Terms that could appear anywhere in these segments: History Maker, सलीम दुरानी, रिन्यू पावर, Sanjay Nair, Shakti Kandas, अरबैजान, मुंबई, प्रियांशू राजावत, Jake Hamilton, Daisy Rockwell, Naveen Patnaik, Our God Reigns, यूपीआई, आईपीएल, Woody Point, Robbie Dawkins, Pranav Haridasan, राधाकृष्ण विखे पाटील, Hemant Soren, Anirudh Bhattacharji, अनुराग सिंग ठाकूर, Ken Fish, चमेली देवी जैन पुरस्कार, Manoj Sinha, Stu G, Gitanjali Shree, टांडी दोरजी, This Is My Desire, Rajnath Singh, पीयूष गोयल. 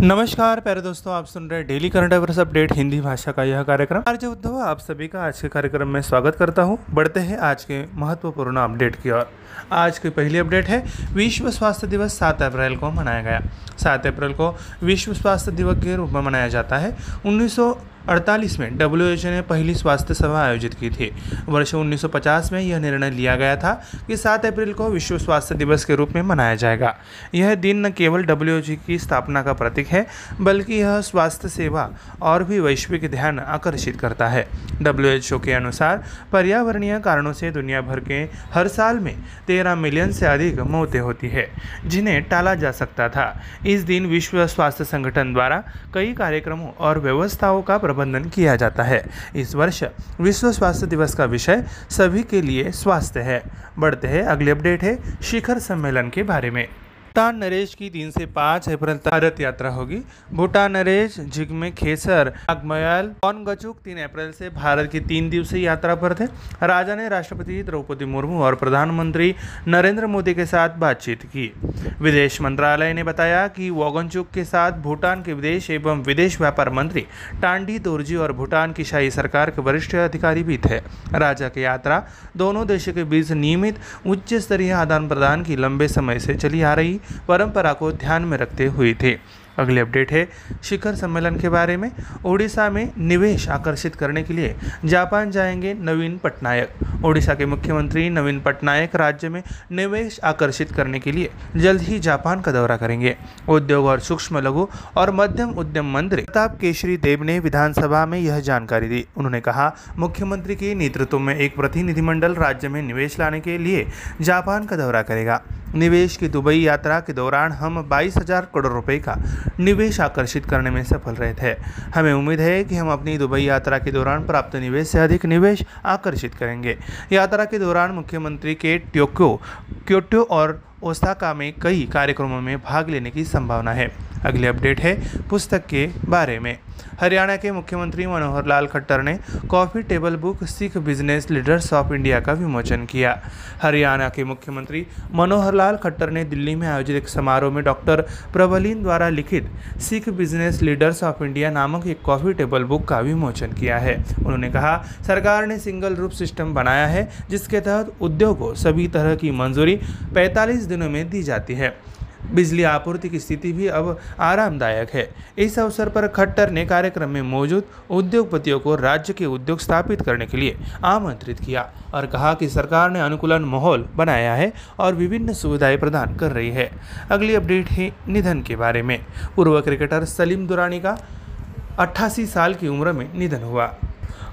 नमस्कार प्यारे दोस्तों, आप सुन रहे हैं daily current affairs update Hindi भाषा का यह कार्यक्रम। आरजे उद्धव आप सभी का आज के कार्यक्रम में स्वागत करता हूं। बढ़ते हैं आज के महत्वपूर्ण अपडेट की ओर। आज की पहली अपडेट है विश्व स्वास्थ्य दिवस 7 अप्रैल को मनाया गया। 7 अप्रैल को विश्व स्वास्थ्य दिवस के रूप में मनाया जाता है। 1948 में WHO ने पहली स्वास्थ्य सभा आयोजित की थी। वर्ष 1950 में यह निर्णय लिया गया था कि 7 अप्रैल को विश्व स्वास्थ्य दिवस के रूप में मनाया जाएगा। यह दिन न केवल WHO की स्थापना का प्रतीक है, बल्कि यह स्वास्थ्य सेवा और भी वैश्विक ध्यान आकर्षित करता है। WHO के अनुसार पर्यावरणीय कारणों से दुनिया भर के हर साल में 13 मिलियन से अधिक मौतें होती है, जिन्हें टाला जा सकता था। इस दिन विश्व स्वास्थ्य संगठन द्वारा कई कार्यक्रमों और व्यवस्थाओं का बंधन किया जाता है। इस वर्ष विश्व स्वास्थ्य दिवस का विषय सभी के लिए स्वास्थ्य है। बढ़ते हैं, अगली अपडेट है शिखर सम्मेलन के बारे में। भूटान नरेश की 3 से 5 अप्रैल तक भारत यात्रा होगी। भूटान नरेश जिग्मे खेसर नामग्याल वांगचुक 3 अप्रैल से भारत की 3 दिवसीय यात्रा पर थे। राजा ने राष्ट्रपति द्रौपदी मुर्मू और प्रधानमंत्री नरेंद्र मोदी के साथ बातचीत की। विदेश मंत्रालय ने बताया कि वांगचुक के साथ भूटान के विदेश एवं विदेश व्यापार मंत्री टांडी दोरजी और भूटान की शाही सरकार के वरिष्ठ अधिकारी भी थे। राजा की यात्रा दोनों देशों के बीच नियमित उच्च स्तरीय आदान प्रदान की लंबे समय से चली आ रही परंपरा को ध्यान में रखते हुए थे। अगली अपडेट है शिखर सम्मेलन के बारे में। ओडिशा में निवेश आकर्षित करने के लिए जापान जाएंगे नवीन पटनायक। ओडिशा के मुख्यमंत्री नवीन पटनायक राज्य में निवेश आकर्षित करने के लिए जल्द ही जापान का दौरा करेंगे। उद्योग और सूक्ष्म लघु और मध्यम उद्यम मंत्री प्रताप केशरी देब ने विधानसभा में यह जानकारी दी। उन्होंने कहा, मुख्यमंत्री के नेतृत्व में एक प्रतिनिधिमंडल राज्य में निवेश लाने के लिए जापान का दौरा करेगा। निवेश की दुबई यात्रा के दौरान हम 22,000 करोड़ रुपए का निवेश आकर्षित करने में सफल रहे थे। हमें उम्मीद है कि हम अपनी दुबई यात्रा के दौरान प्राप्त निवेश से अधिक निवेश आकर्षित करेंगे। यात्रा के दौरान मुख्यमंत्री के क्योटो और ओसाका में कई कार्यक्रमों में भाग लेने की संभावना है। अगली अपडेट है पुस्तक के बारे में। हरियाणा के मुख्यमंत्री मनोहर लाल खट्टर ने coffee table book Sikh business leaders of India का विमोचन किया। हरियाणा के मुख्यमंत्री मनोहर लाल खट्टर ने दिल्ली में आयोजित एक समारोह में डॉक्टर प्रभलीन द्वारा लिखित Sikh business leaders of India नामक एक कॉफ़ी टेबल बुक का विमोचन किया है। उन्होंने कहा, सरकार ने सिंगल रूप सिस्टम बनाया है, जिसके तहत उद्योग को सभी तरह की मंजूरी 45 दिनों में दी जाती है। बिजली आपूर्ति की स्थिति भी अब आरामदायक है। इस अवसर पर खट्टर ने कार्यक्रम में मौजूद उद्योगपतियों को राज्य के उद्योग स्थापित करने के लिए आमंत्रित किया और कहा कि सरकार ने अनुकूलन माहौल बनाया है और विभिन्न सुविधाएं प्रदान कर रही है। अगली अपडेट है निधन के बारे में। पूर्व क्रिकेटर सलीम दुरानी का 88 साल की उम्र में निधन हुआ।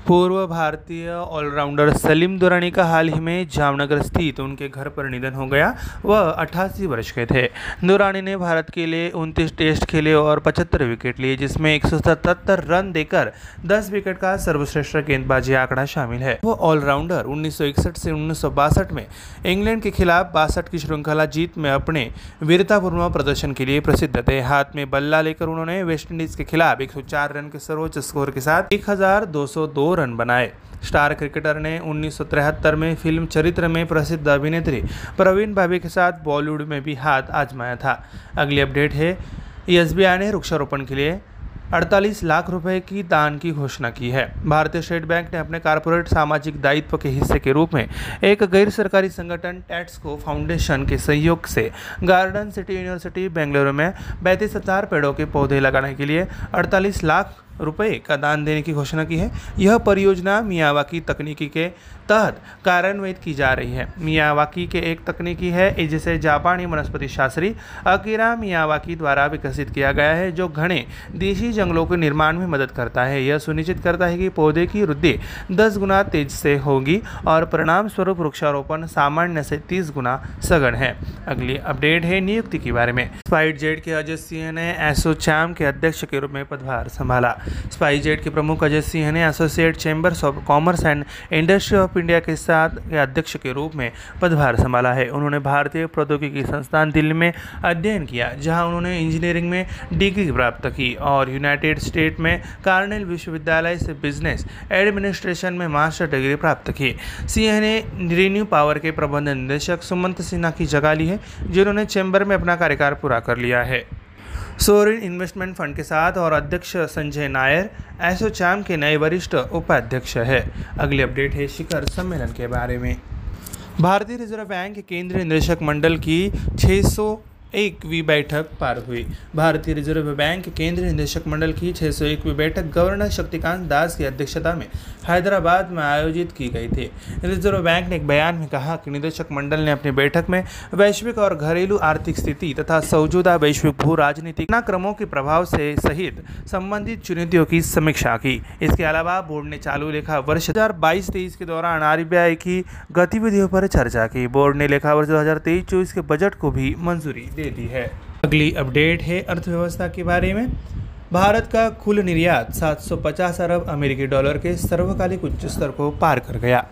पूर्व भारतीय ऑलराउंडर सलीम दुरानी का हाल ही में जामनगर स्थित उनके घर पर निधन हो गया। वह 88 वर्ष के थे। दुरानी ने भारत के लिए 29 टेस्ट खेले और 75 विकेट लिए, जिसमें 177 रन देकर 10 विकेट का सर्वश्रेष्ठ गेंदबाजी आंकड़ा शामिल है। वह ऑलराउंडर 1961 से 1962 में इंग्लैंड के खिलाफ 62 की श्रृंखला जीत में अपने वीरतापूर्ण प्रदर्शन के लिए प्रसिद्ध थे। हाथ में बल्ला लेकर उन्होंने वेस्टइंडीज के खिलाफ 104 रन के सर्वोच्च स्कोर के साथ 1202 रन बनाए। स्टार क्रिकेटर ने 1973 में फिल्म चरित्र में प्रसिद्ध अभिनेत्री प्रवीण भाभी के साथ बॉलीवुड में भी हाथ आजमाया था। अगली अपडेट है SBI ने वृक्षारोपण के लिए 48 लाख रुपए की दान की घोषणा की है। भारतीय स्टेट बैंक ने अपने कॉर्पोरेट सामाजिक दायित्व के हिस्से के रूप में एक गैर सरकारी संगठन टैट्सको फाउंडेशन के सहयोग से गार्डन सिटी यूनिवर्सिटी बेंगलुरु में 32,000 पेड़ों के पौधे लगाने के लिए 48 लाख रुपए का दान देने की घोषणा की है। यह परियोजना मियावाकी तकनीकी के तहत कार्यान्वित की जा रही है। मियावाकी के एक तकनीकी है जिसे जापानी वनस्पति शास्त्री अकीरा मियावाकी द्वारा विकसित किया गया है, जो घने देशी जंगलों के निर्माण में मदद करता है। यह सुनिश्चित करता है कि पौधे की वृद्धि 10 गुना तेज से होगी और परिणाम स्वरूप वृक्षारोपण सामान्य से 30 गुना सघन है। अगली अपडेट है नियुक्ति के बारे में। स्पाइसजेट के अजय सिंह ने एसोचैम के अध्यक्ष के रूप में पदभार संभाला। स्पाइसजेट के प्रमुख अजय सिंह ने associate chambers of commerce and industry of India के साथ के अध्यक्ष के रूप में पदभार संभाला है। उन्होंने भारतीय प्रौद्योगिकी संस्थान दिल्ली में अध्ययन किया, जहाँ उन्होंने इंजीनियरिंग में डिग्री प्राप्त की और यूनाइटेड स्टेट में कार्नेल विश्वविद्यालय से बिजनेस एडमिनिस्ट्रेशन में मास्टर डिग्री प्राप्त की। सिंह ने रिन्यू पावर के प्रबंध निदेशक सुमंत सिन्हा की जगह ली है, जिन्होंने चैम्बर में अपना कार्यकाल पूरा कर लिया है। सोरेन इन्वेस्टमेंट फंड के साथ और अध्यक्ष संजय नायर एसोचैम के नए वरिष्ठ उपाध्यक्ष है। अगली अपडेट है शिखर सम्मेलन के बारे में। भारतीय रिजर्व बैंक के केंद्रीय निदेशक मंडल की 601वीं बैठक पार हुई। भारतीय रिजर्व बैंक के केंद्रीय निदेशक मंडल की 601वीं बैठक गवर्नर शक्तिकांत दास की अध्यक्षता में हैदराबाद में आयोजित की गई थी। रिजर्व बैंक ने एक बयान में कहा कि निदेशक मंडल ने अपनी बैठक में वैश्विक और घरेलू आर्थिक स्थिति तथा मौजूदा वैश्विक भू राजनीतिक घटनाक्रमों के प्रभाव से सहित संबंधित चुनौतियों की समीक्षा की। इसके अलावा बोर्ड ने चालू लेखा वर्ष 2022-23 के दौरान आरबीआई की गतिविधियों पर चर्चा की। बोर्ड ने लेखा वर्ष 2023-24 के बजट को भी मंजूरी दे दी है। अगली अपडेट है अर्थव्यवस्था के बारे में। भारत का कुल निर्यात 750 अरब अमेरिकी डॉलर के सर्वकालिक उच्च स्तर को पार कर गया।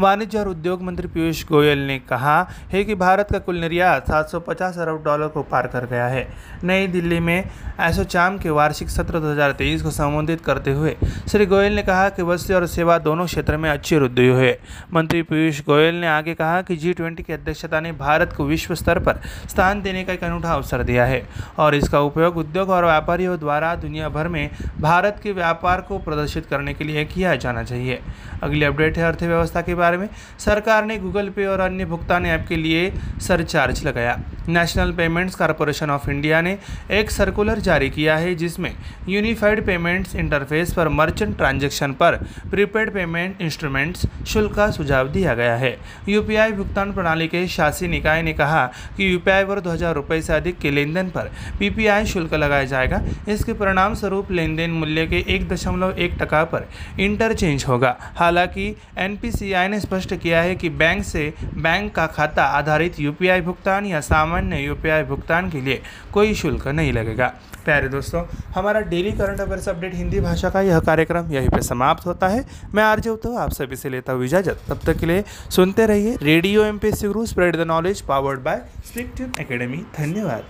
वाणिज्य और उद्योग मंत्री पीयूष गोयल ने कहा है कि भारत का कुल निर्यात 750 अरब डॉलर को पार कर गया है। नई दिल्ली में एसोचैम के वार्षिक सत्र 2023 को संबोधित करते हुए श्री गोयल ने कहा कि वस्तु और सेवा दोनों क्षेत्र में अच्छी वृद्धि हुई है। मंत्री पीयूष गोयल ने आगे कहा कि G20 की अध्यक्षता ने भारत को विश्व स्तर पर स्थान देने का एक अनूठा अवसर दिया है और इसका उपयोग उद्योग और व्यापारियों द्वारा दुनिया भर में भारत के व्यापार को प्रदर्शित करने के लिए किया जाना चाहिए। अगली अपडेट है अर्थव्यवस्था के बारे में। सरकार ने गूगल पे और अन्य भुगतान ऐप के लिए सरचार्ज लगाया। National payments corporation of India ने एक सर्कुलर जारी किया है जिसमें यूनिफाइड पेमेंट्स इंटरफेस पर मर्चेंट ट्रांजेक्शन पर प्रीपेड पेमेंट इंस्ट्रूमेंट्स शुल्क का सुझाव दिया गया है। यूपीआई भुगतान प्रणाली के शासी निकाय ने कहा कि यूपीआई पर 2000 रुपये से अधिक के लेन देन पर पीपीआई शुल्क लगाया जाएगा। इसके परिणाम स्वरूप लेन देन मूल्य के 1.1% पर इंटरचेंज होगा। हालांकि एनपीसीआई ने स्पष्ट किया है कि बैंक से बैंक का खाता आधारित यूपीआई भुगतान या सामान्य यूपीआई भुगतान के लिए कोई शुल्क नहीं लगेगा। प्यारे दोस्तों, हमारा daily current affairs update Hindi भाषा का यह कार्यक्रम यहीं पर समाप्त होता है। मैं आरजे उद्धव आप सभी से लेता हूँ इजाजत। तब तक के लिए सुनते रहिए radio MPSC Guru, spread the knowledge, powered by strict academy. धन्यवाद।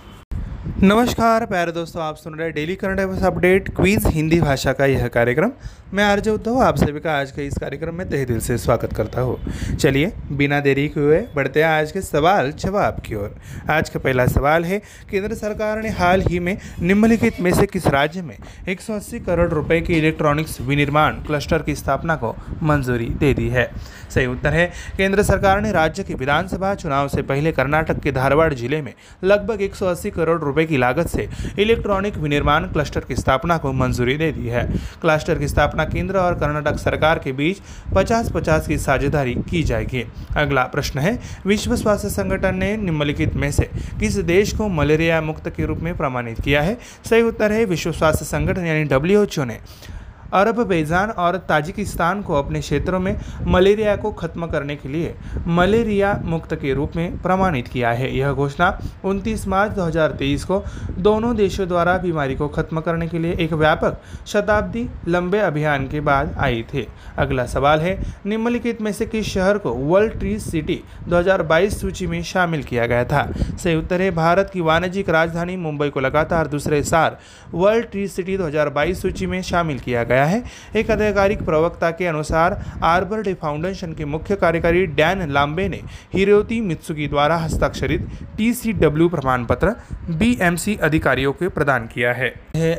नमस्कार प्यारे दोस्तों, आप सुन रहे हैं daily current affairs update quiz Hindi भाषा का यह कार्यक्रम। मैं आरजे उद्धव आप सभी का आज के इस कार्यक्रम में तहे दिल से स्वागत करता हूँ। चलिए बिना देरी के हुए बढ़ते हैं आज के सवाल जवाब की ओर। आज का पहला सवाल है, केंद्र सरकार ने हाल ही में निम्नलिखित में से किस राज्य में 180 करोड़ रुपये के इलेक्ट्रॉनिक्स विनिर्माण क्लस्टर की स्थापना को मंजूरी दे दी है? सही उत्तर है, केंद्र सरकार ने राज्य की विधानसभा चुनाव से पहले कर्नाटक के धारवाड़ जिले में लगभग 180 करोड़ रुपये की लागत से इलेक्ट्रॉनिक विनिर्माण क्लस्टर की स्थापना को मंजूरी दे दी है। क्लस्टर की स्थापना केंद्र और कर्नाटक सरकार के बीच 50-50 की साझेदारी की जाएगी। अगला प्रश्न है, विश्व स्वास्थ्य संगठन ने निम्नलिखित में से किस देश को मलेरिया मुक्त के रूप में प्रमाणित किया है? सही उत्तर है, विश्व स्वास्थ्य संगठन यानी WHO ने अरबैजान और ताजिकिस्तान को अपने क्षेत्रों में मलेरिया को खत्म करने के लिए मलेरिया मुक्त के रूप में प्रमाणित किया है। यह घोषणा 29 मार्च 2023 को दोनों देशों द्वारा बीमारी को खत्म करने के लिए एक व्यापक शताब्दी लंबे अभियान के बाद आई थी। अगला सवाल है, निम्नलिखित में से किस शहर को वर्ल्ड ट्री सिटी 2022 सूची में शामिल किया गया था? सही उत्तर है, भारत की वाणिज्यिक राजधानी मुंबई को लगातार दूसरे साल वर्ल्ड ट्री सिटी 2022 सूची में शामिल किया गया है। एक आधिकारिक प्रवक्ता के अनुसार आर्बर डे फाउंडेशन के मुख्य कार्यकारी डैन लाम्बे ने हिरोती मित्सुगी द्वारा हस्ताक्षरित TCW प्रमाण पत्र BMC अधिकारियों के प्रदान किया है।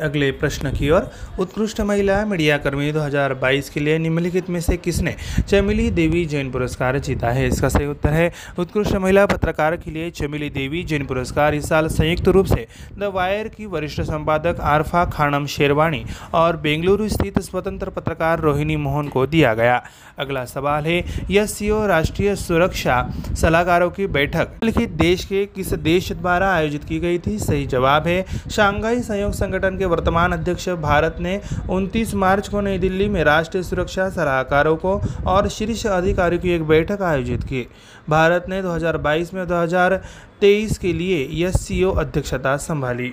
अगले प्रश्न की ओर, उत्कृष्ट महिला मीडिया कर्मी 2022 के लिए निम्नलिखित में से किसने चमेली देवी जैन पुरस्कार जीता है? इसका सही उत्तर है, उत्कृष्ट महिला पत्रकार के लिए चमेली देवी जैन पुरस्कार इस साल संयुक्त रूप से द वायर की वरिष्ठ संपादक आरफा खानम शेरवानी और बेंगलुरु स्थित स्वतंत्र पत्रकार रोहिणी मोहन को दिया गया। अगला सवाल है, SCO राष्ट्रीय सुरक्षा सलाहकारों की बैठक लिखित देश के किस देश द्वारा आयोजित की गई थी? सही जवाब है, शंघाई सहयोग संगठन के वर्तमान अध्यक्ष भारत ने 29 मार्च को नई दिल्ली में राष्ट्रीय सुरक्षा सलाहकारों को और शीर्ष अधिकारियों की एक बैठक आयोजित की। भारत ने 2022 में 2023 के लिए SCO अध्यक्षता संभाली।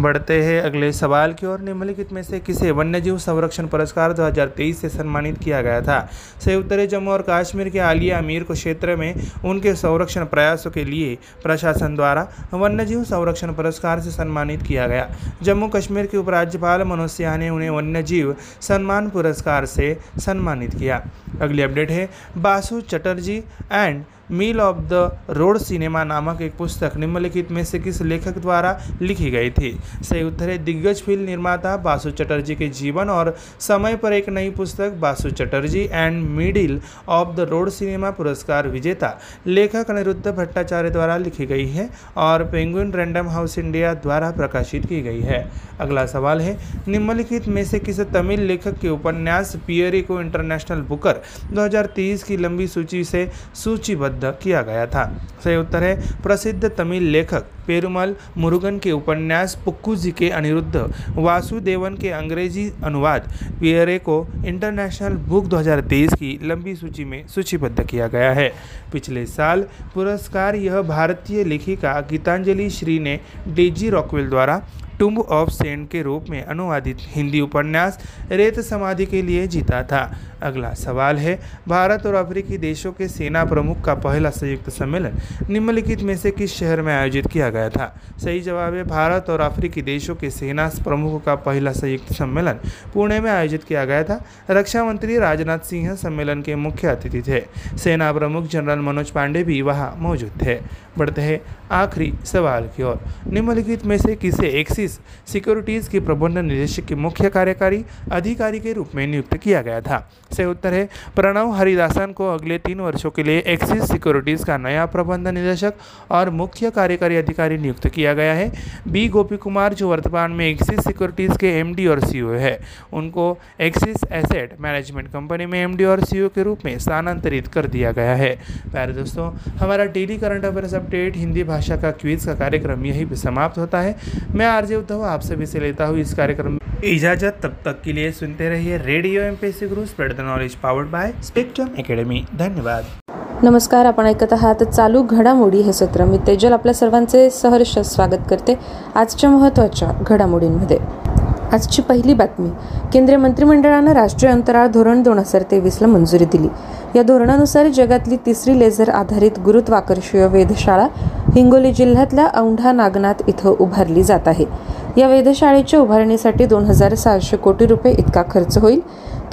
बढ़ते हैं अगले सवाल की ओर, निम्नलिखित में से किसे वन्यजीव संरक्षण पुरस्कार 2023 से सम्मानित किया गया था? सही उत्तर है, जम्मू और कश्मीर के आलिया मीर को क्षेत्र में उनके संरक्षण प्रयासों के लिए प्रशासन द्वारा वन्यजीव संरक्षण पुरस्कार से सम्मानित किया गया। जम्मू कश्मीर के उपराज्यपाल मनोज सिन्हा ने उन्हें वन्यजीव सम्मान पुरस्कार से सम्मानित किया। अगली अपडेट है, Basu Chatterjee and middle of the road cinema नामक एक पुस्तक निम्नलिखित में से किस लेखक द्वारा लिखी गई थी? सही उत्तर है दिग्गज फिल्म निर्माता बासु चटर्जी के जीवन और समय पर एक नई पुस्तक Basu Chatterjee and middle of the road cinema पुरस्कार विजेता लेखक अनिरुद्ध भट्टाचार्य द्वारा लिखी गई है और पेंगुइन रैंडम हाउस इंडिया द्वारा प्रकाशित की गई है। अगला सवाल है निम्नलिखित में से किस तमिल लेखक के उपन्यास पियरी को इंटरनेशनल बुकर 2023 की लंबी सूची से सूचीबद्ध किया गया था? सही उत्तर है प्रसिद्ध तमिल लेखक पेरुमल मुरुगन के उपन्यास पुक्कुजी के अनिरुद्ध वासुदेवन के अंग्रेजी अनुवाद पियरे को इंटरनेशनल बुक 2023 की लंबी सूची में सूचीबद्ध किया गया है। पिछले साल पुरस्कार यह भारतीय लेखिका गीतांजलि श्री ने डेजी रॉकवेल द्वारा टुम्ब ऑफ सेंट के रूप में अनुवादित हिंदी उपन्यास रेत समाधि के लिए जीता था। अगला सवाल है भारत और अफ्रीकी देशों के सेना प्रमुख का पहला संयुक्त सम्मेलन निम्नलिखित में से किस शहर में आयोजित किया गया था? सही जवाब है भारत और अफ्रीकी देशों के सेना प्रमुखों का पहला संयुक्त सम्मेलन पुणे में आयोजित किया गया था। रक्षा मंत्री राजनाथ सिंह सम्मेलन के मुख्य अतिथि थे। सेना प्रमुख जनरल मनोज पांडे भी वहाँ मौजूद थे। बढ़ते हैं आखिरी सवाल की ओर। निम्नलिखित में से किसे एक्सिस सिक्योरिटीज़ के प्रबंधन निदेशक के मुख्य कार्यकारी अधिकारी के रूप में नियुक्त किया गया था? सही उत्तर है प्रणव हरिदासन को अगले 3 वर्षों के लिए एक्सिस सिक्योरिटीज़ का नया प्रबंधन निदेशक और मुख्य कार्यकारी अधिकारी नियुक्त किया गया है। बी गोपीकुमार जो वर्तमान में एक्सिस सिक्योरिटीज़ के MD और CEO है उनको एक्सिस एसेट मैनेजमेंट कंपनी में MD और CEO के रूप में स्थानांतरित कर दिया गया है। प्यारे दोस्तों, हमारा daily current affairs update Hindi भाषा का क्विज का कार्यक्रम यहीं पर समाप्त होता है। मैं आरजे उद्धव आप सभी से लेता हूँ इस कार्यक्रम में इजाजत। तब तक के लिए सुनते रहिए radio MPSC Guru spread the knowledge powered by spectrum academy. धन्यवाद। नमस्कार, आपण ऐकत आहात चालू घडामोडी हे सत्र। मी तेजल आपल्या सर्वांचे सहर्ष स्वागत करते आजच्या महत्त्वाच्या घडामोडींमध्ये। आजची पहिली बातमी, केंद्रीय मंत्रिमंडळानं राष्ट्रीय अंतराळ धोरण 2023ला मंजुरी दिली। या धोरणानुसार जगातली 3री लेझर आधारित गुरुत्वाकर्षीय वेधशाळा हिंगोली जिल्ह्यातल्या औंढा नागनाथ इथं उभारली जात आहे। या वेधशाळेच्या उभारणीसाठी 2,700 कोटी रुपये इतका खर्च होईल.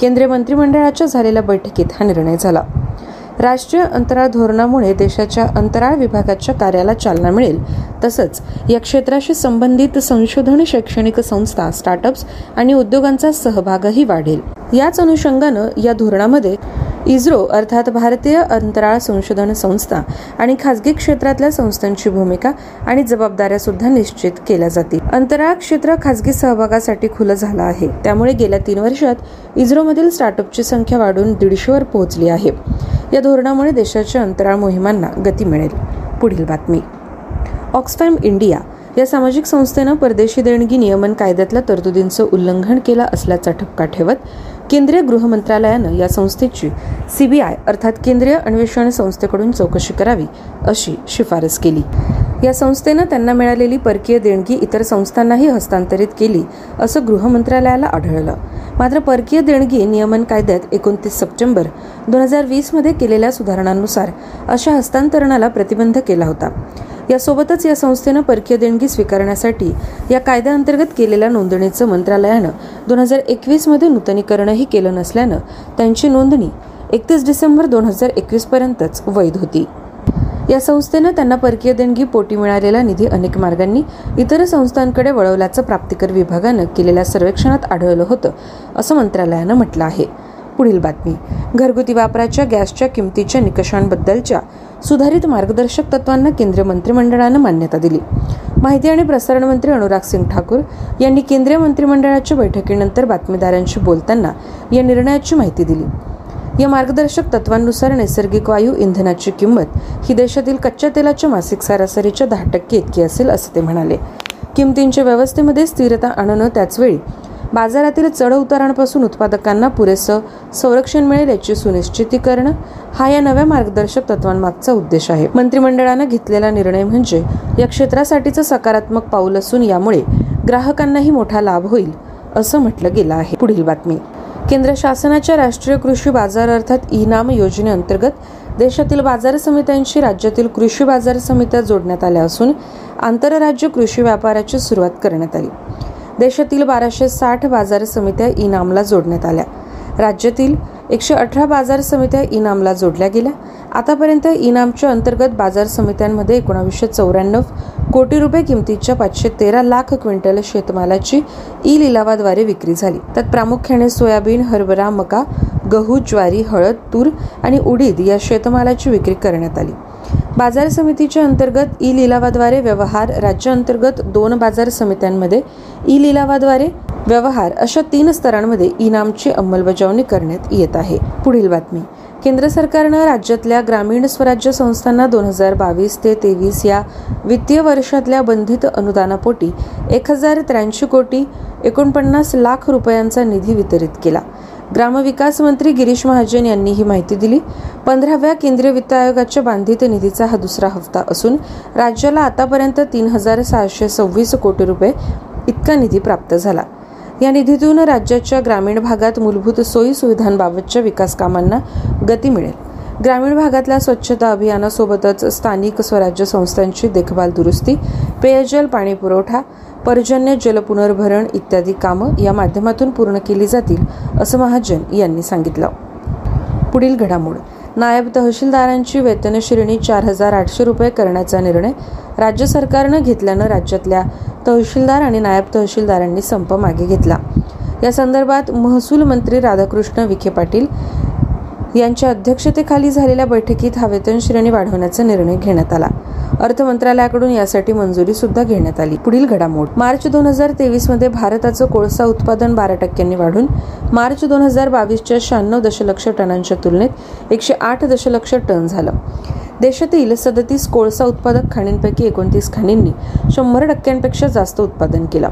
केंद्रीय मंत्रिमंडळाच्या झालेल्या बैठकीत हा निर्णय झाला. राष्ट्रीय अंतराळ धोरणामुळे देशाच्या अंतराळ विभागाच्या कार्याला चालना मिळेल, तसंच या क्षेत्राशी संबंधित संशोधन, शैक्षणिक संस्था, स्टार्टअप्स आणि उद्योगांचा सहभागही वाढेल. याच अनुषंगानं या धोरणामध्ये इस्रो अर्थात भारतीय अंतराळ संशोधन संस्था आणि खाजगी क्षेत्रातल्या संस्थांची भूमिका आणि जबाबदाऱ्या सुद्धा निश्चित केल्या जातील. अंतराळ क्षेत्र खाजगी सहभागासाठी खुलं झालं आहे, त्यामुळे गेल्या 3 वर्षात इस्रोमधील स्टार्टअपची संख्या वाढून 150 वर पोहोचली आहे. या धोरणामुळे देशाच्या अंतराळ मोहिमांना गती मिळेल. पुढील बातमी, ऑक्सफॅम इंडिया या सामाजिक संस्थेनं परदेशी देणगी नियमन कायद्यातल्या तरतुदींचं उल्लंघन केलं असल्याचा ठपका ठेवत केंद्रीय गृह मंत्रालयानं या संस्थेची CBI अर्थात केंद्रीय अन्वेषण संस्थेकडून चौकशी करावी अशी शिफारस केली. या संस्थेनं त्यांना मिळालेली परकीय देणगी इतर संस्थांनाही हस्तांतरित केली असं गृह मंत्रालयाला आढळलं. मात्र परकीय देणगी नियमन कायद्यात 29 सप्टेंबर 2020 मध्ये केलेल्या सुधारणांनुसार अशा हस्तांतरणाला प्रतिबंध केला होता. यासोबतच या संस्थेनं परकीय देणगी स्वीकारण्यासाठी या कायद्याअंतर्गत केलेल्या नोंदणीचं मंत्रालयानं 2021 मध्ये नूतनीकरणही केलं नसल्यानं त्यांची नोंदणी 31 डिसेंबर 2021 पर्यंतच वैध होती. या संस्थेनं त्यांना परकीय देणगी पोटी मिळालेला निधी अनेक मार्गांनी इतर संस्थांकडे वळवल्याचं प्राप्तिकर विभागानं केलेल्या सर्वेक्षणात आढळलं होतं असं मंत्रालयानं म्हटलं आहे. पुढील बातमी, घरगुती वापराच्या गॅसच्या किमतीच्या निकषांबद्दलच्या सुधारित मार्गदर्शक तत्वांना केंद्रीय मंत्रिमंडळानं मान्यता दिली. माहिती आणि प्रसारण मंत्री अनुराग सिंग ठाकूर यांनी केंद्रीय मंत्रिमंडळाच्या बैठकीनंतर बातमीदारांशी बोलताना या निर्णयाची माहिती दिली. या मार्गदर्शक तत्वांनुसार नैसर्गिक वायू इंधनाची किंमत ही देशातील कच्च्या तेलाच्या मासिक सरासरीच्या 10% इतकी असेल असं ते म्हणाले. किमतींच्या व्यवस्थेमध्ये स्थिरता आणणं, त्याचवेळी बाजारातील चढउतारांपासून उत्पादकांना पुरेसं संरक्षण मिळेल याची सुनिश्चिती करणं हा या नव्या मार्गदर्शक तत्वांमागचा उद्देश आहे. मंत्रिमंडळानं घेतलेला निर्णय म्हणजे या क्षेत्रासाठीचं सकारात्मक पाऊल असून यामुळे ग्राहकांनाही मोठा लाभ होईल असं म्हटलं गेलं आहे. पुढील बातमी, केंद्र शासनाच्या राष्ट्रीय कृषी बाजार अर्थात ई-नाम योजनेअंतर्गत देशातील बाजार समित्यांशी राज्यातील कृषी बाजार समित्या जोडण्यात आल्या असून आंतरराज्य कृषी व्यापाराची सुरुवात करण्यात आली. देशातील 1260 बाजार समित्या ई-नामला जोडण्यात आल्या. राज्यातील 118 बाजार समित्या इनामला जोडल्या गेल्या. आतापर्यंत इनामच्या अंतर्गत बाजार समित्यांमध्ये 1994 कोटी रुपये किमतीच्या 513 लाख क्विंटल शेतमालाची ई लिलावाद्वारे विक्री झाली. त्यात प्रामुख्याने सोयाबीन, हरभरा, मका, गहू, ज्वारी, हळद, तूर आणि उडीद या शेतमालाची विक्री करण्यात आली. बाजार समितीच्या अंतर्गत ई लिलावाद्वारे व्यवहार, राज्यांतर्गत 2 बाजार समित्यांमध्ये ई लिलावाद्वारे व्यवहार अशा 3 स्तरांमध्ये इनामची अंमलबजावणी करण्यात येत आहे. पुढील बातमी. केंद्र सरकारनं राज्यातल्या ग्रामीण स्वराज्य संस्थांना 2022 ते 2023 या वित्तीय वर्षातल्या बंधित अनुदानापोटी 1083 कोटी 49 लाख रुपयांचा निधी वितरित केला. ग्रामविकास मंत्री गिरीश महाजन यांनी ही माहिती दिली. 15व्या केंद्रीय वित्त आयोगाच्या बांधित निधीचा हा दुसरा हप्ता असून राज्याला आतापर्यंत 3626 कोटी रुपये इतका निधी प्राप्त झाला. या निधीतून राज्याच्या ग्रामीण भागात मूलभूत सोयी सुविधांबाबतच्या विकास कामांना गती मिळेल. ग्रामीण भागातल्या स्वच्छता अभियानासोबतच स्थानिक स्वराज्य संस्थांची देखभाल दुरुस्ती, पेयजल, पाणी पुरवठा, पर्जन्य जलपुनर्भरण इत्यादी कामं या माध्यमातून पूर्ण केली जातील असं महाजन यांनी सांगितलं. पुढील घडामोड. नायब तहसीलदारांची वेतन श्रेणी 4800 रुपये करण्याचा निर्णय राज्य सरकारनं घेतल्यानं राज्यातल्या तहसीलदार आणि नायब तहसीलदारांनी संप मागे घेतला. या संदर्भात महसूल मंत्री राधाकृष्ण विखे पाटील यांच्या अध्यक्षतेखाली झालेल्या बैठकीत हा वेतन श्रेणी वाढवण्याचा निर्णय घेण्यात आला. अर्थ मंत्रालयाकडून यासाठी मंजुरी सुद्धा घेण्यात आली. पुढील घडामोड. मार्च 2023 मध्ये भारताचं कोळसा उत्पादन 12% वाढून मार्च 2022च्या 96 दशलक्ष टनांच्या तुलनेत 108 दशलक्ष टन झालं. देशातील 37 कोळसा उत्पादक खाणींपैकी 29 खाणींनी 100% जास्त उत्पादन केलं,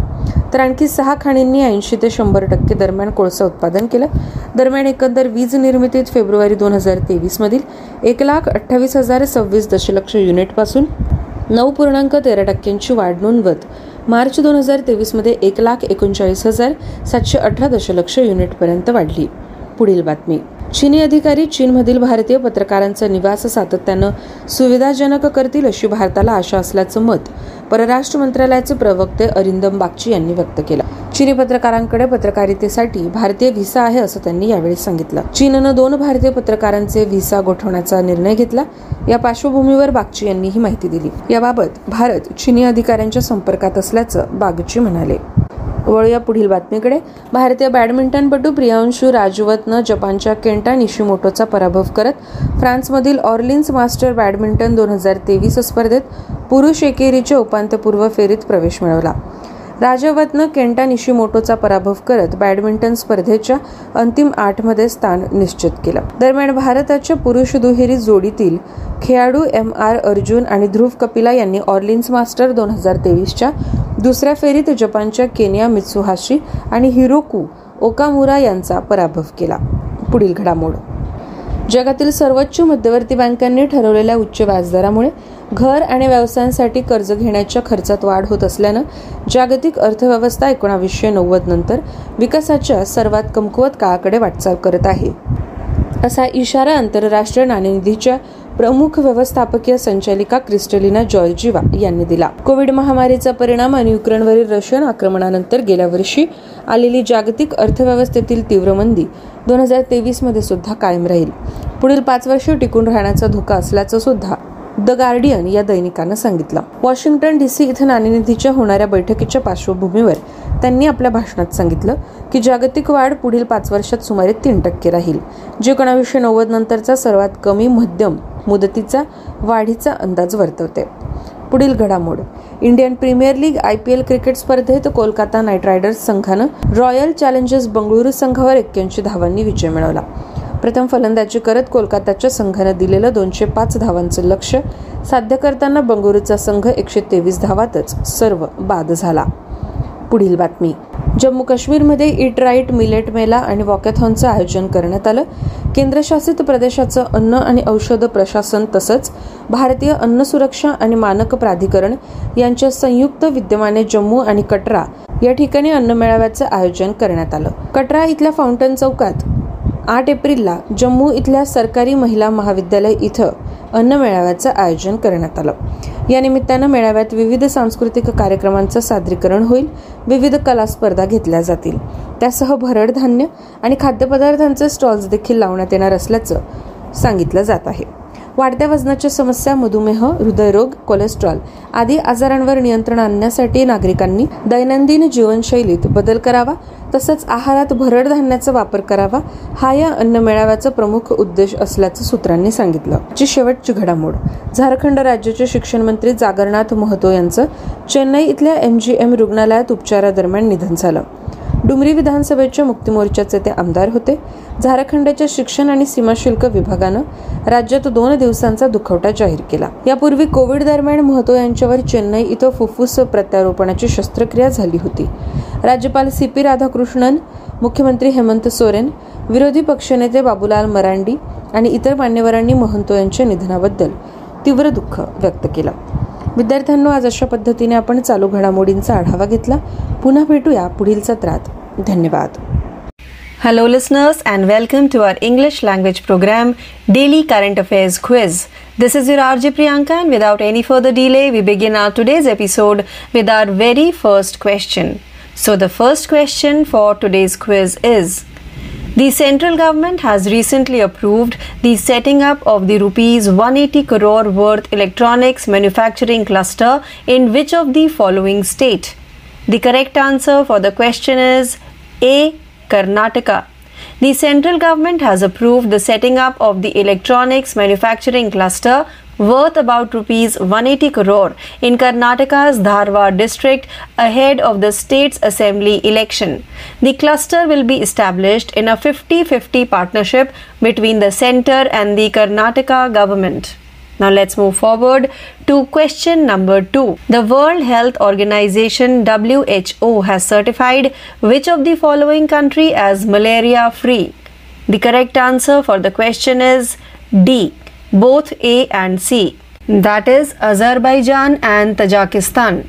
तर आणखी 6 खाणींनी 80 ते 100% दरम्यान कोळसा उत्पादन केलं. दरम्यान एकंदर वीज निर्मितीत फेब्रुवारी 2023 मधील 1,28,026 दशलक्ष युनिटपासून 9.13% वाढ नोंदवत मार्च 2023 मध्ये 1,39,718 दशलक्ष युनिटपर्यंत वाढली. पुढील बातमी. चिनी अधिकारी चीनमधील भारतीय पत्रकारांचा निवास सातत्यानं सुविधाजनक करतील अशी भारताला आशा असल्याचं मत परराष्ट्र मंत्रालयाचे प्रवक्ते अरिंदम बागची यांनी व्यक्त केलं. चिनी पत्रकारांकडे पत्रकारितेसाठी भारतीय व्हिसा आहे असं त्यांनी यावेळी सांगितलं. चीननं 2 भारतीय पत्रकारांचे व्हिसा गोठवण्याचा निर्णय घेतला. या पार्श्वभूमीवर बागची यांनी ही माहिती दिली. याबाबत भारत चिनी अधिकाऱ्यांच्या संपर्कात असल्याचं बागची म्हणाले. वळूया पुढील बातमीकडे. भारतीय बॅडमिंटनपटू प्रियांशू राजवतनं जपानच्या केंटा निशिमोटोचा पराभव करत फ्रान्समधील ऑर्लिन्स मास्टर बॅडमिंटन 2023 स्पर्धेत पुरुष एकेरीच्या उपांत्यपूर्व फेरीत प्रवेश मिळवला. राजवतनं केंटा निशिमोटोचा पराभव करत बॅडमिंटन स्पर्धेच्या अंतिम 8 मध्ये स्थान निश्चित केलं. दरम्यान भारताच्या पुरुष दुहेरी जोडीतील खेळाडू MR अर्जुन आणि ध्रुव कपिला यांनी ऑर्लिन्स मास्टर 2023च्या दुसऱ्या फेरीत जपानच्या केनिया मित्सुहाशी आणि हिरोकू ओकामुरा यांचा पराभव केला. पुढील घडामोड. जगातील सर्वोच्च मध्यवर्ती बँकांनी ठरवलेल्या उच्च व्याजदरामुळे घर आणि व्यवसायांसाठी कर्ज घेण्याच्या खर्चात वाढ होत असल्यानं जागतिक अर्थव्यवस्था 1990 नंतर विकासाच्या सर्वात कमकुवत काळाकडे वाटचाल करत आहे असा इशारा आंतरराष्ट्रीय नाणेनिधीच्या प्रमुख व्यवस्थापकीय संचालिका क्रिस्टलिना जॉर्जिवा यांनी दिला. कोविड महामारीचा परिणाम आणि युक्रेनवरील रशियन आक्रमणानंतर गेल्या वर्षी आलेली जागतिक अर्थव्यवस्थेतील तीव्र मंदी 2023 मध्ये सुद्धा कायम राहील, पुढील 5 वर्ष टिकून राहण्याचा धोका असल्याचं सुद्धा द गार्डियन या दैनिकानं सांगितलं. वॉशिंग्टन DC इथं नाणेनिधीच्या होणाऱ्या बैठकीच्या पार्श्वभूमीवर त्यांनी आपल्या भाषणात सांगितलं की जागतिक वाढ पुढील 5 वर्षात सुमारे 3% राहील, जे 1990 नंतरचा सर्वात कमी मध्यम मुदतीचा वाढीचा अंदाज वर्तवते. पुढील घडामोड. Indian premiere league IPL cricket स्पर्धेत कोलकाता नाईट रायडर्स संघानं रॉयल चॅलेंजर्स बंगळुरू संघावर 81 धावांनी विजय मिळवला. प्रथम फलंदाजी करत कोलकाताच्या संघानं दिलेलं 205 धावांचं लक्ष्य साध्य करताना बंगळुरूचा संघ 123 धावातच सर्व बाद झाला. पुढील बातमी. जम्मू काश्मीरमध्ये ईट राईट मिलेट मेला आणि वॉकॅथॉनचं आयोजन करण्यात आलं. केंद्रशासित प्रदेशाचं अन्न आणि औषध प्रशासन तसंच भारतीय अन्न सुरक्षा आणि मानक प्राधिकरण यांच्या संयुक्त विद्यमाने जम्मू आणि कटरा या ठिकाणी अन्न मेळाव्याचं आयोजन करण्यात आलं. कटरा इथल्या फाउंटन चौकात 8 एप्रिलला जम्मू इथल्या सरकारी महिला महाविद्यालय इथं अन्न मेळाव्याचं आयोजन करण्यात आलं. या निमित्तानं मेळाव्यात विविध सांस्कृतिक कार्यक्रमांचं सादरीकरण होईल, विविध कला स्पर्धा घेतल्या जातील. त्यासह भरडधान्य आणि खाद्यपदार्थांचे स्टॉल्स देखील लावण्यात येणार असल्याचं सांगितलं जात आहे. वाढत्या वजनाच्या समस्या, मधुमेह, हृदयरोग, कोलेस्ट्रॉल आदी आजारांवर नियंत्रण आणण्यासाठी नागरिकांनी दैनंदिन जीवनशैलीत बदल करावा, तसंच आहारात भरड धान्याचा वापर करावा, हा या अन्न मेळाव्याचा प्रमुख उद्देश असल्याचं सूत्रांनी सांगितलं. जी शेवटची घडामोड, झारखंड राज्याचे शिक्षण मंत्री जागरनाथ महतो यांचं चेन्नई इथल्या MGM रुग्णालयात उपचारादरम्यान निधन झालं. डुमरी विधानसभेच्या मुक्ती मोर्चाचे ते आमदार होते. झारखंडच्या शिक्षण आणि सीमाशुल्क विभागानं राज्यात 2 दिवसांचा दुखवटा जाहीर केला. यापूर्वी कोविड दरम्यान महतो यांच्यावर चेन्नई इथं फुफ्फुस प्रत्यारोपणाची शस्त्रक्रिया झाली होती. राज्यपाल CP राधाकृष्णन, मुख्यमंत्री हेमंत सोरेन, विरोधी पक्षनेते बाबूलाल मरांडी आणि इतर मान्यवरांनी महतो यांच्या निधनाबद्दल तीव्र दुःख व्यक्त केलं. विद्यार्थ्यांनो, आज अशा पद्धतीने आपण चालू घडामोडींचा आढावा घेतला. पुन्हा भेटूया पुढील सत्रात. धन्यवाद. Hello listeners and welcome to our English language programme daily current affairs quiz. This is your RJ Priyanka, and without any further delay we begin our today's episode with our very first question. So the first question for today's quiz is, the central government has recently approved the setting up of the rupees 180 crore worth electronics manufacturing cluster in which of the following state? The correct answer for the question is A, Karnataka. The central government has approved the setting up of the electronics manufacturing cluster worth about rupees 180 crore in Karnataka's Dharwad district ahead of the state's assembly election. The cluster will be established in a 50-50 partnership between the center and the Karnataka government. Now let's move forward to question number 2. The World Health Organization WHO has certified which of the following country as malaria free? The correct answer for the question is D, both A and C. That is Azerbaijan and Tajikistan.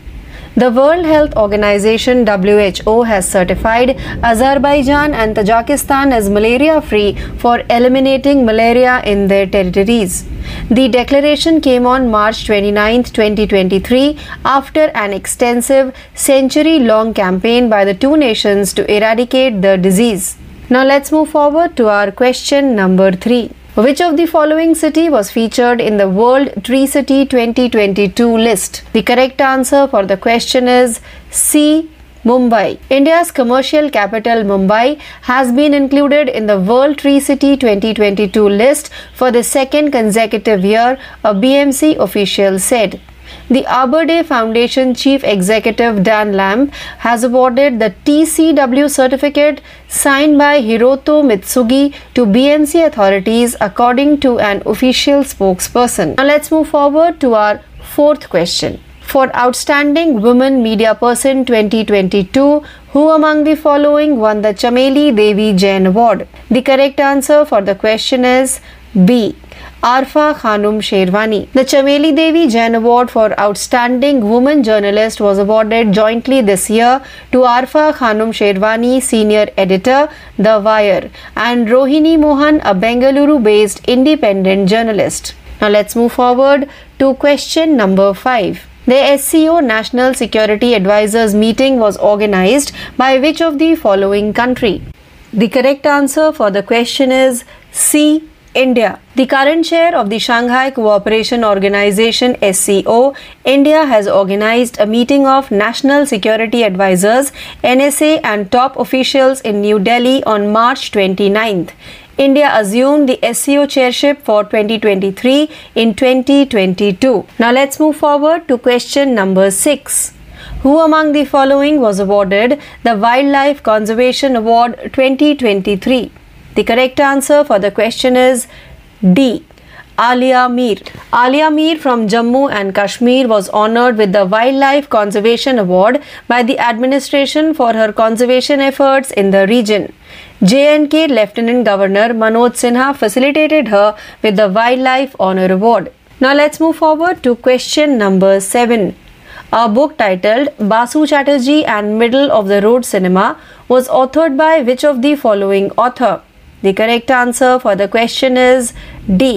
The World Health Organization WHO has certified Azerbaijan and Tajikistan as malaria free for eliminating malaria in their territories. The declaration came on March 29, 2023 after an extensive century-long campaign by the two nations to eradicate the disease. Now let's move forward to our question number 3. Which of the following city was featured in the World Tree City 2022 list? The correct answer for the question is C, Mumbai. India's commercial capital Mumbai has been included in the World Tree City 2022 list for the second consecutive year, a BMC official said. The Arbor Day Foundation Chief Executive Dan Lambe has awarded the TCW certificate signed by Hiroto Mitsugi to BMC authorities, according to an official spokesperson. Now let's move forward to our fourth question. For Outstanding Women Media Person 2022, who among the following won the Chameli Devi Jain Award? The correct answer for the question is B, Arfa Khanum Sherwani. The Chameli Devi Jain Award for Outstanding Woman Journalist was awarded jointly this year to Arfa Khanum Sherwani, senior editor, The Wire, and Rohini Mohan, a Bengaluru-based independent journalist. Now let's move forward to question number 5. The SCO National Security Advisors meeting was organized by which of the following country? The correct answer for the question is C, India. The current chair of the Shanghai Cooperation Organization SCO, India has organized a meeting of National Security Advisors NSA and top officials in New Delhi on March 29th. India assumed the SCO chairship for 2023 in 2022. Now let's move forward to question number 6. Who among the following was awarded the Wildlife Conservation Award 2023? The correct answer for the question is D, Alia Mir. Alia Mir from Jammu and Kashmir was honored with the Wildlife Conservation Award by the administration for her conservation efforts in the region. JNK Lieutenant Governor Manoj Sinha facilitated her with the Wildlife Honor Award. Now let's move forward to question number 7. A book titled Basu Chatterjee and Middle of the Road Cinema was authored by which of the following author? The correct answer for the question is D,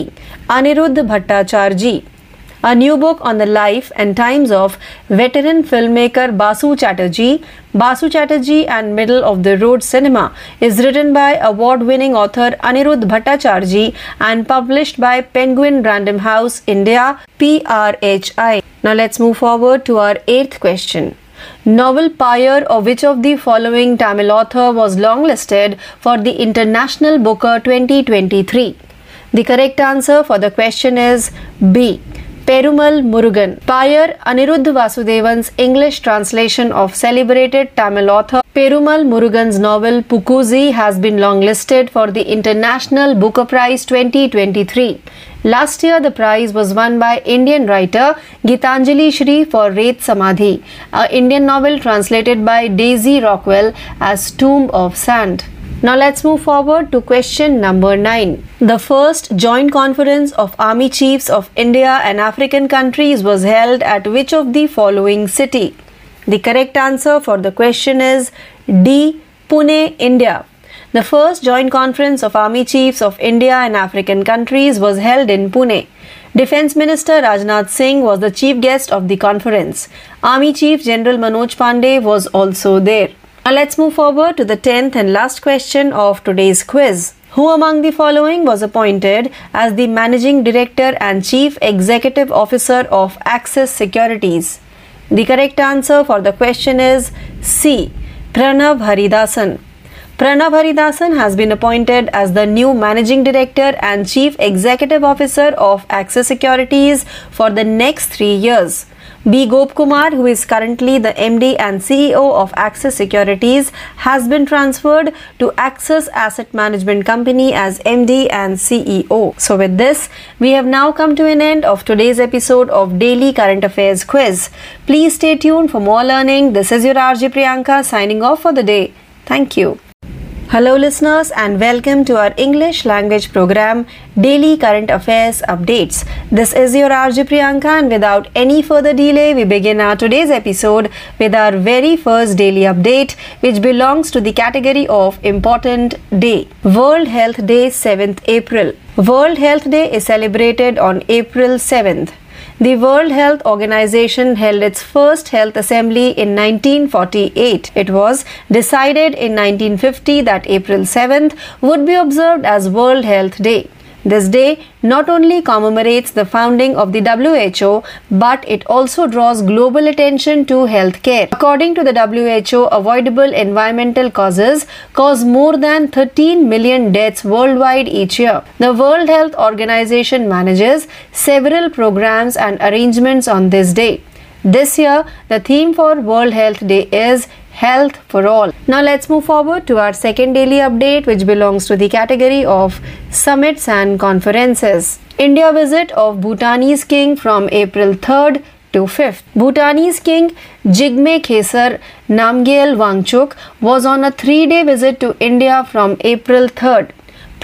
Anirudh Bhattacharji. a new book on the life and times of veteran filmmaker Basu Chatterjee. Basu Chatterjee and Middle of the Road Cinema is written by award-winning author Anirudh Bhattacharji and published by Penguin Random House India (PRHI). Now let's move forward to our 8th question. Novel Pyre of which of the following Tamil author was longlisted for the International Booker 2023? The correct answer for the question is B. Perumal Murugan. Pyre, Aniruddha Vasudevan's English translation of celebrated Tamil author Perumal Murugan's novel Pukuzi has been longlisted for the International Booker Prize 2023. Last year the prize was won by Indian writer Gitanjali Shree for Ret Samadhi, a Indian novel translated by Daisy Rockwell as Tomb of Sand. Now let's move forward to question number 9. The first joint conference of army chiefs of India and African countries was held at which of the following city? The correct answer for the question is D. Pune, India. The first joint conference of army chiefs of India and African countries was held in Pune. Defense Minister Rajnath Singh was the chief guest of the conference. Army Chief General Manoj Pandey was also there. Now let's move forward to the 10th and last question of today's quiz. Who among the following was appointed as the Managing Director and Chief Executive Officer of Axis Securities? The correct answer for the question is C. Pranav Haridasan. Pranav Haridasan has been appointed as the new Managing Director and Chief Executive Officer of Axis Securities for the next 3 years. B. Gopkumar, who is currently the MD and CEO of Axis Securities, has been transferred to Axis Asset Management Company as MD and CEO. So with this, we have now come to an end of today's episode of Daily Current Affairs Quiz. Please stay tuned for more learning. This is your RJ Priyanka signing off for the day. Thank you. Hello listeners and welcome to our English language program Daily Current Affairs Updates. This is your RJ Priyanka and without any further delay we begin our today's episode with our very first daily update which belongs to the category of Important Day. World Health Day 7th April. World Health Day is celebrated on April 7th. The World Health Organization held its first health assembly in 1948. It was decided in 1950 that April 7th would be observed as World Health Day. This day not only commemorates the founding of the WHO, but it also draws global attention to healthcare. According to the WHO, avoidable environmental causes cause more than 13 million deaths worldwide each year. The World Health Organization manages several programs and arrangements on this day. This year, the theme for World Health Day is Health for All. Now let's move forward to our second daily update which belongs to the category of Summits and Conferences. India visit of Bhutanese king from April 3rd to 5th. Bhutanese king Jigme Khesar Namgyel Wangchuk was on a 3-day visit to India from April 3rd.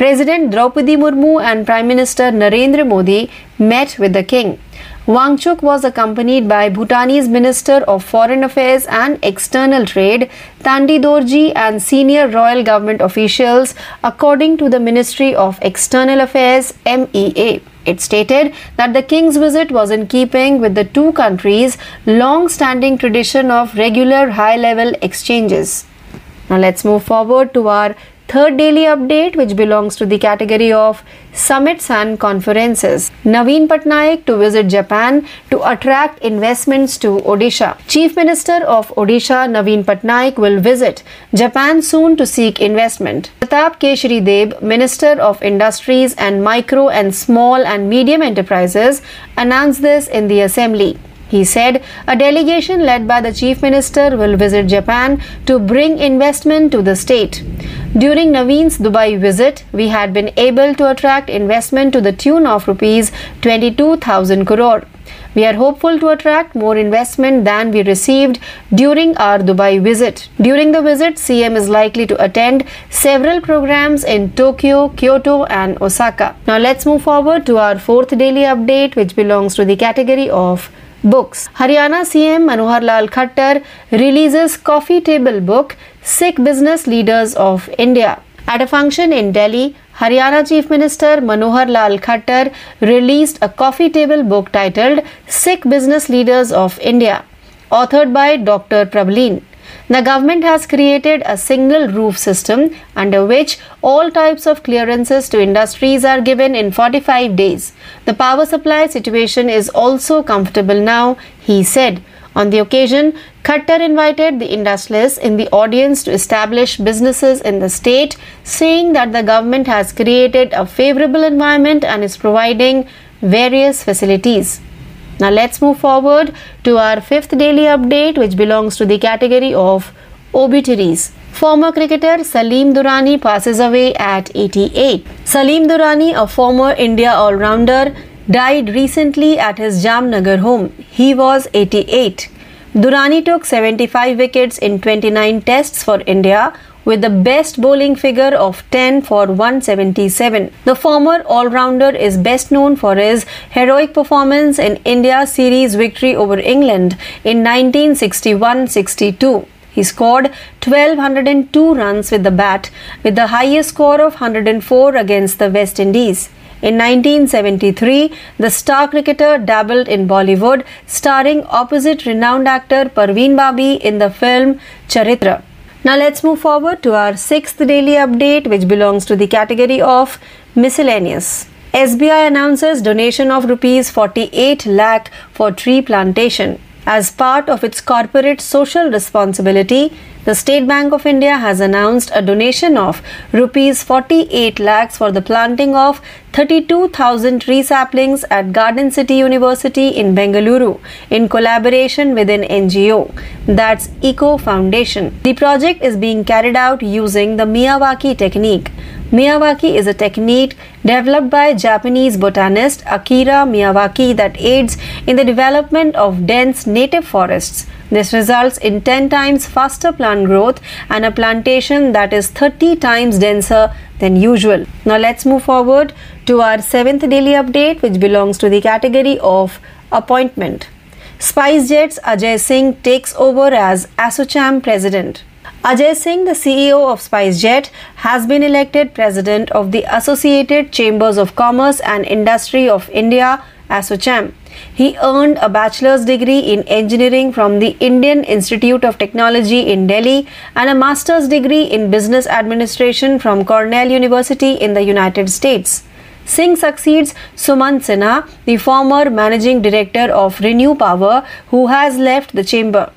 President Draupadi Murmu and Prime Minister Narendra Modi met with the king. Wangchuk was accompanied by Bhutanese Minister of Foreign Affairs and External Trade, Tandi Dorji, and senior royal government officials, according to the Ministry of External Affairs (MEA). It stated that the king's visit was in keeping with the two countries' long-standing tradition of regular high-level exchanges. Now let's move forward to our third daily update which belongs to the category of Summits and Conferences. Naveen Patnaik to visit Japan to attract investments to Odisha. Chief Minister of Odisha Naveen Patnaik will visit Japan soon to seek investment. Pratap Keshri Deb, Minister of Industries and Micro and Small and Medium Enterprises, announced this in the assembly. He said a delegation led by the Chief Minister will visit Japan to bring investment to the state. During Naveen's Dubai visit, we had been able to attract investment to the tune of rupees 22,000 crore. We are hopeful to attract more investment than we received during our Dubai visit. During the visit, CM is likely to attend several programs in Tokyo, Kyoto, and Osaka. Now let's move forward to our fourth daily update, which belongs to the category of books. Haryana CM Manohar Lal Khattar releases coffee table book Sikh Business Leaders of India. At a function in Delhi, Haryana Chief Minister Manohar Lal Khattar released a coffee table book titled Sikh Business Leaders of India, authored by Dr. Prabhleen. The government has created a single roof system under which all types of clearances to industries are given in 45 days. The power supply situation is also comfortable now, he said. On the occasion, Khattar invited the industrialists in the audience to establish businesses in the state, saying that the government has created a favorable environment and is providing various facilities. Now let's move forward to our fifth daily update, which belongs to the category of obituaries. Former cricketer Salim Durani passes away at 88. Salim Durani, a former India all-rounder, died recently at his Jamnagar home. He was 88. Durani took 75 wickets in 29 tests for India, with the best bowling figure of 10 for 177. The former all-rounder is best known for his heroic performance in India's series victory over England in 1961-62. He scored 1202 runs with the bat, with the highest score of 104 against the West Indies. In 1973, the star cricketer dabbled in Bollywood, starring opposite renowned actor Parveen Babi in the film Charitra. Now let's move forward to our sixth daily update, which belongs to the category of miscellaneous. SBI announces donation of rupees 48 lakh for tree plantation. As part of its corporate social responsibility, the State Bank of India has announced a donation of rupees 48 lakhs for the planting of 32,000 tree saplings at Garden City University in Bengaluru in collaboration with an NGO, that's Eco Foundation. The project is being carried out using the Miyawaki technique. Miyawaki is a technique developed by Japanese botanist Akira Miyawaki that aids in the development of dense native forests. This results in 10 times faster plant growth and a plantation that is 30 times denser than usual. Now let's move forward to our seventh daily update, which belongs to the category of appointment. Spice Jet's Ajay Singh takes over as ASSOCHAM president. Ajay Singh, the CEO of SpiceJet, has been elected president of the Associated Chambers of Commerce and Industry of India, ASSOCHAM. He earned a bachelor's degree in engineering from the Indian Institute of Technology in Delhi and a master's degree in business administration from Cornell University in the United States. Singh succeeds Sumant Sinha, the former managing director of Renew Power, who has left the chamber.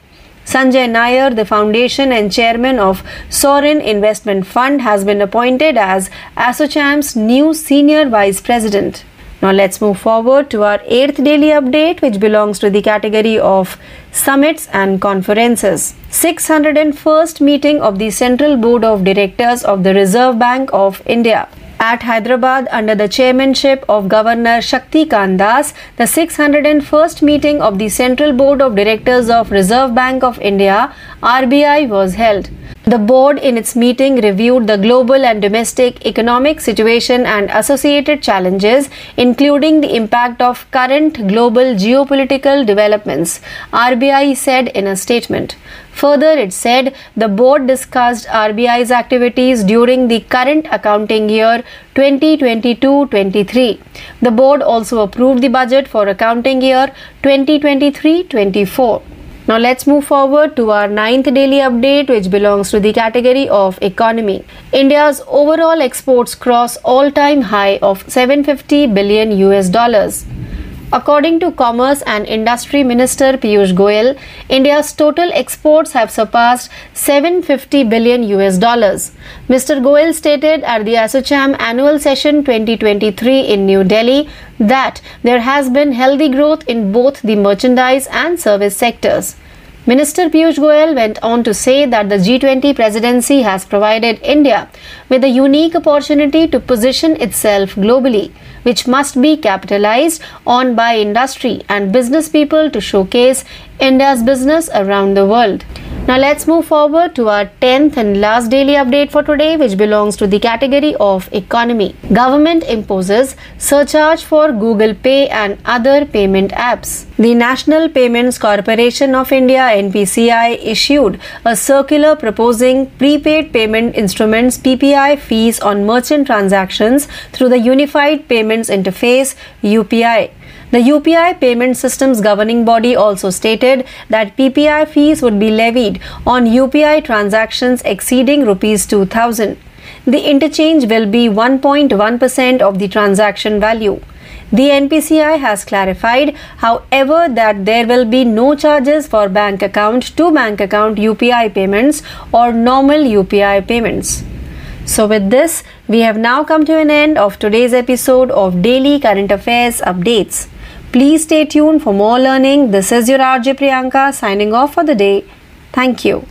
Sanjay Nair, the foundation and chairman of Sorin Investment Fund, has been appointed as ASSOCHAM's new senior vice president. Now let's move forward to our eighth daily update, which belongs to the category of summits and conferences. 601st meeting of the Central Board of Directors of the Reserve Bank of India at Hyderabad under the chairmanship of Governor Shakti Kandas. The 601st meeting of the Central Board of Directors of Reserve Bank of India (RBI) was held. The board in its meeting reviewed the global and domestic economic situation and associated challenges, including the impact of current global geopolitical developments, RBI said in a statement. Further, it said the board discussed RBI's activities during the current accounting year 2022-23. The board also approved the budget for accounting year 2023-24. Now let's move forward to our ninth daily update, which belongs to the category of economy. India's overall exports cross all-time high of $750 billion. According to Commerce and Industry Minister Piyush Goyal, India's total exports have surpassed $750 billion. Mr. Goyal stated at the ASSOCHAM annual session 2023 in New Delhi that there has been healthy growth in both the merchandise and service sectors. Minister Piyush Goyal went on to say that the G20 presidency has provided India with a unique opportunity to position itself globally, which must be capitalized on by industry and business people to showcase India's business around the world. Now let's move forward to our 10th and last daily update for today, which belongs to the category of economy. Government imposes surcharge for Google Pay and other payment apps. The National Payments Corporation of India (NPCI) issued a circular proposing prepaid payment instruments (PPI) fees on merchant transactions through the Unified Payments Interface (UPI). The UPI payment system's governing body also stated that PPI fees would be levied on UPI transactions exceeding ₹2,000. The interchange will be 1.1% of the transaction value. The NPCI has clarified, however, that there will be no charges for bank account UPI payments or normal UPI payments. So with this, we have now come to an end of today's episode of Daily Current Affairs Updates. Please stay tuned for more learning. This is your RJ Priyanka signing off for the day. Thank you.